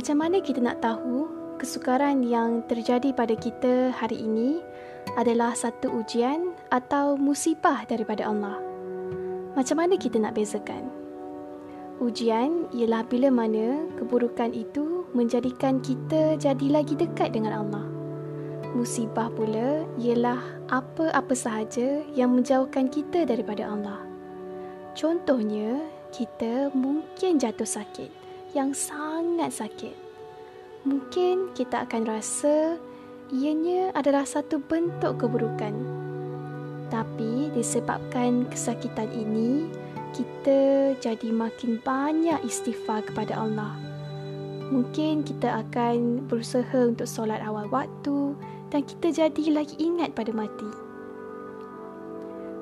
Macam mana kita nak tahu kesukaran yang terjadi pada kita hari ini adalah satu ujian atau musibah daripada Allah? Macam mana kita nak bezakan? Ujian ialah bila mana keburukan itu menjadikan kita jadi lagi dekat dengan Allah. Musibah pula ialah apa-apa sahaja yang menjauhkan kita daripada Allah. Contohnya, kita mungkin jatuh sakit yang sangat sakit. Mungkin kita akan rasa ianya adalah satu bentuk keburukan. Tapi disebabkan kesakitan ini, kita jadi makin banyak istighfar kepada Allah. Mungkin kita akan berusaha untuk solat awal waktu dan kita jadi lagi ingat pada mati.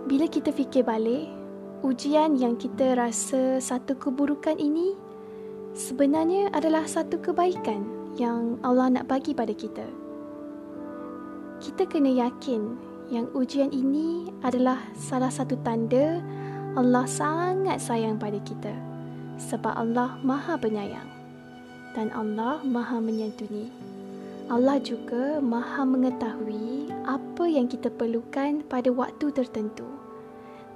Bila kita fikir balik, ujian yang kita rasa satu keburukan ini sebenarnya adalah satu kebaikan yang Allah nak bagi pada kita. Kita kena yakin yang ujian ini adalah salah satu tanda Allah sangat sayang pada kita, sebab Allah Maha Penyayang dan Allah Maha Menyantuni. Allah juga Maha mengetahui apa yang kita perlukan pada waktu tertentu.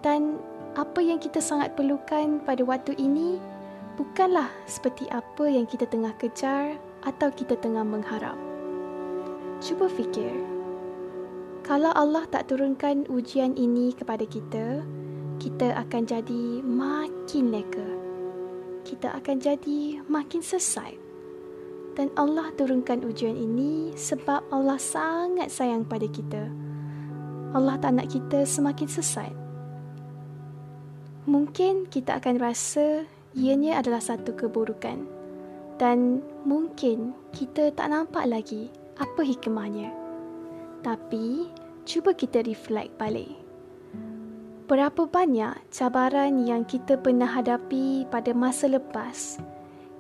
Dan apa yang kita sangat perlukan pada waktu ini bukanlah seperti apa yang kita tengah kejar atau kita tengah mengharap. Cuba fikir, kalau Allah tak turunkan ujian ini kepada kita, kita akan jadi makin leka. Kita akan jadi makin sesat. Dan Allah turunkan ujian ini sebab Allah sangat sayang pada kita. Allah tak nak kita semakin sesat. Mungkin kita akan rasa ianya adalah satu keburukan dan mungkin kita tak nampak lagi apa hikmahnya. Tapi cuba kita reflect balik. Berapa banyak cabaran yang kita pernah hadapi pada masa lepas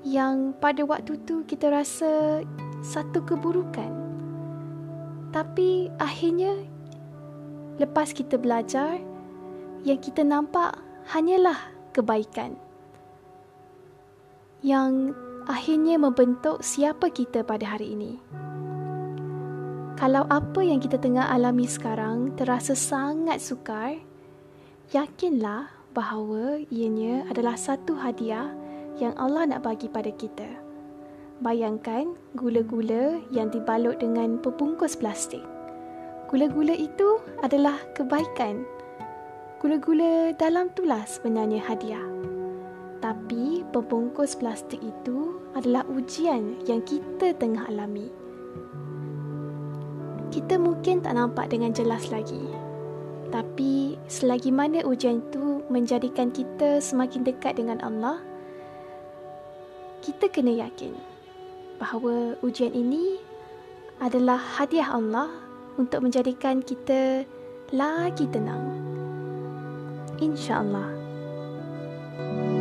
yang pada waktu tu kita rasa satu keburukan. Tapi akhirnya lepas kita belajar, yang kita nampak hanyalah kebaikan yang akhirnya membentuk siapa kita pada hari ini. Kalau apa yang kita tengah alami sekarang terasa sangat sukar, yakinlah bahawa ianya adalah satu hadiah yang Allah nak bagi pada kita. Bayangkan gula-gula yang dibalut dengan pembungkus plastik. Gula-gula itu adalah kebaikan. Gula-gula dalam itulah sebenarnya hadiah. Tapi pembungkus plastik itu adalah ujian yang kita tengah alami. Kita mungkin tak nampak dengan jelas lagi. Tapi selagi mana ujian itu menjadikan kita semakin dekat dengan Allah, kita kena yakin bahawa ujian ini adalah hadiah Allah untuk menjadikan kita lagi tenang. InsyaAllah.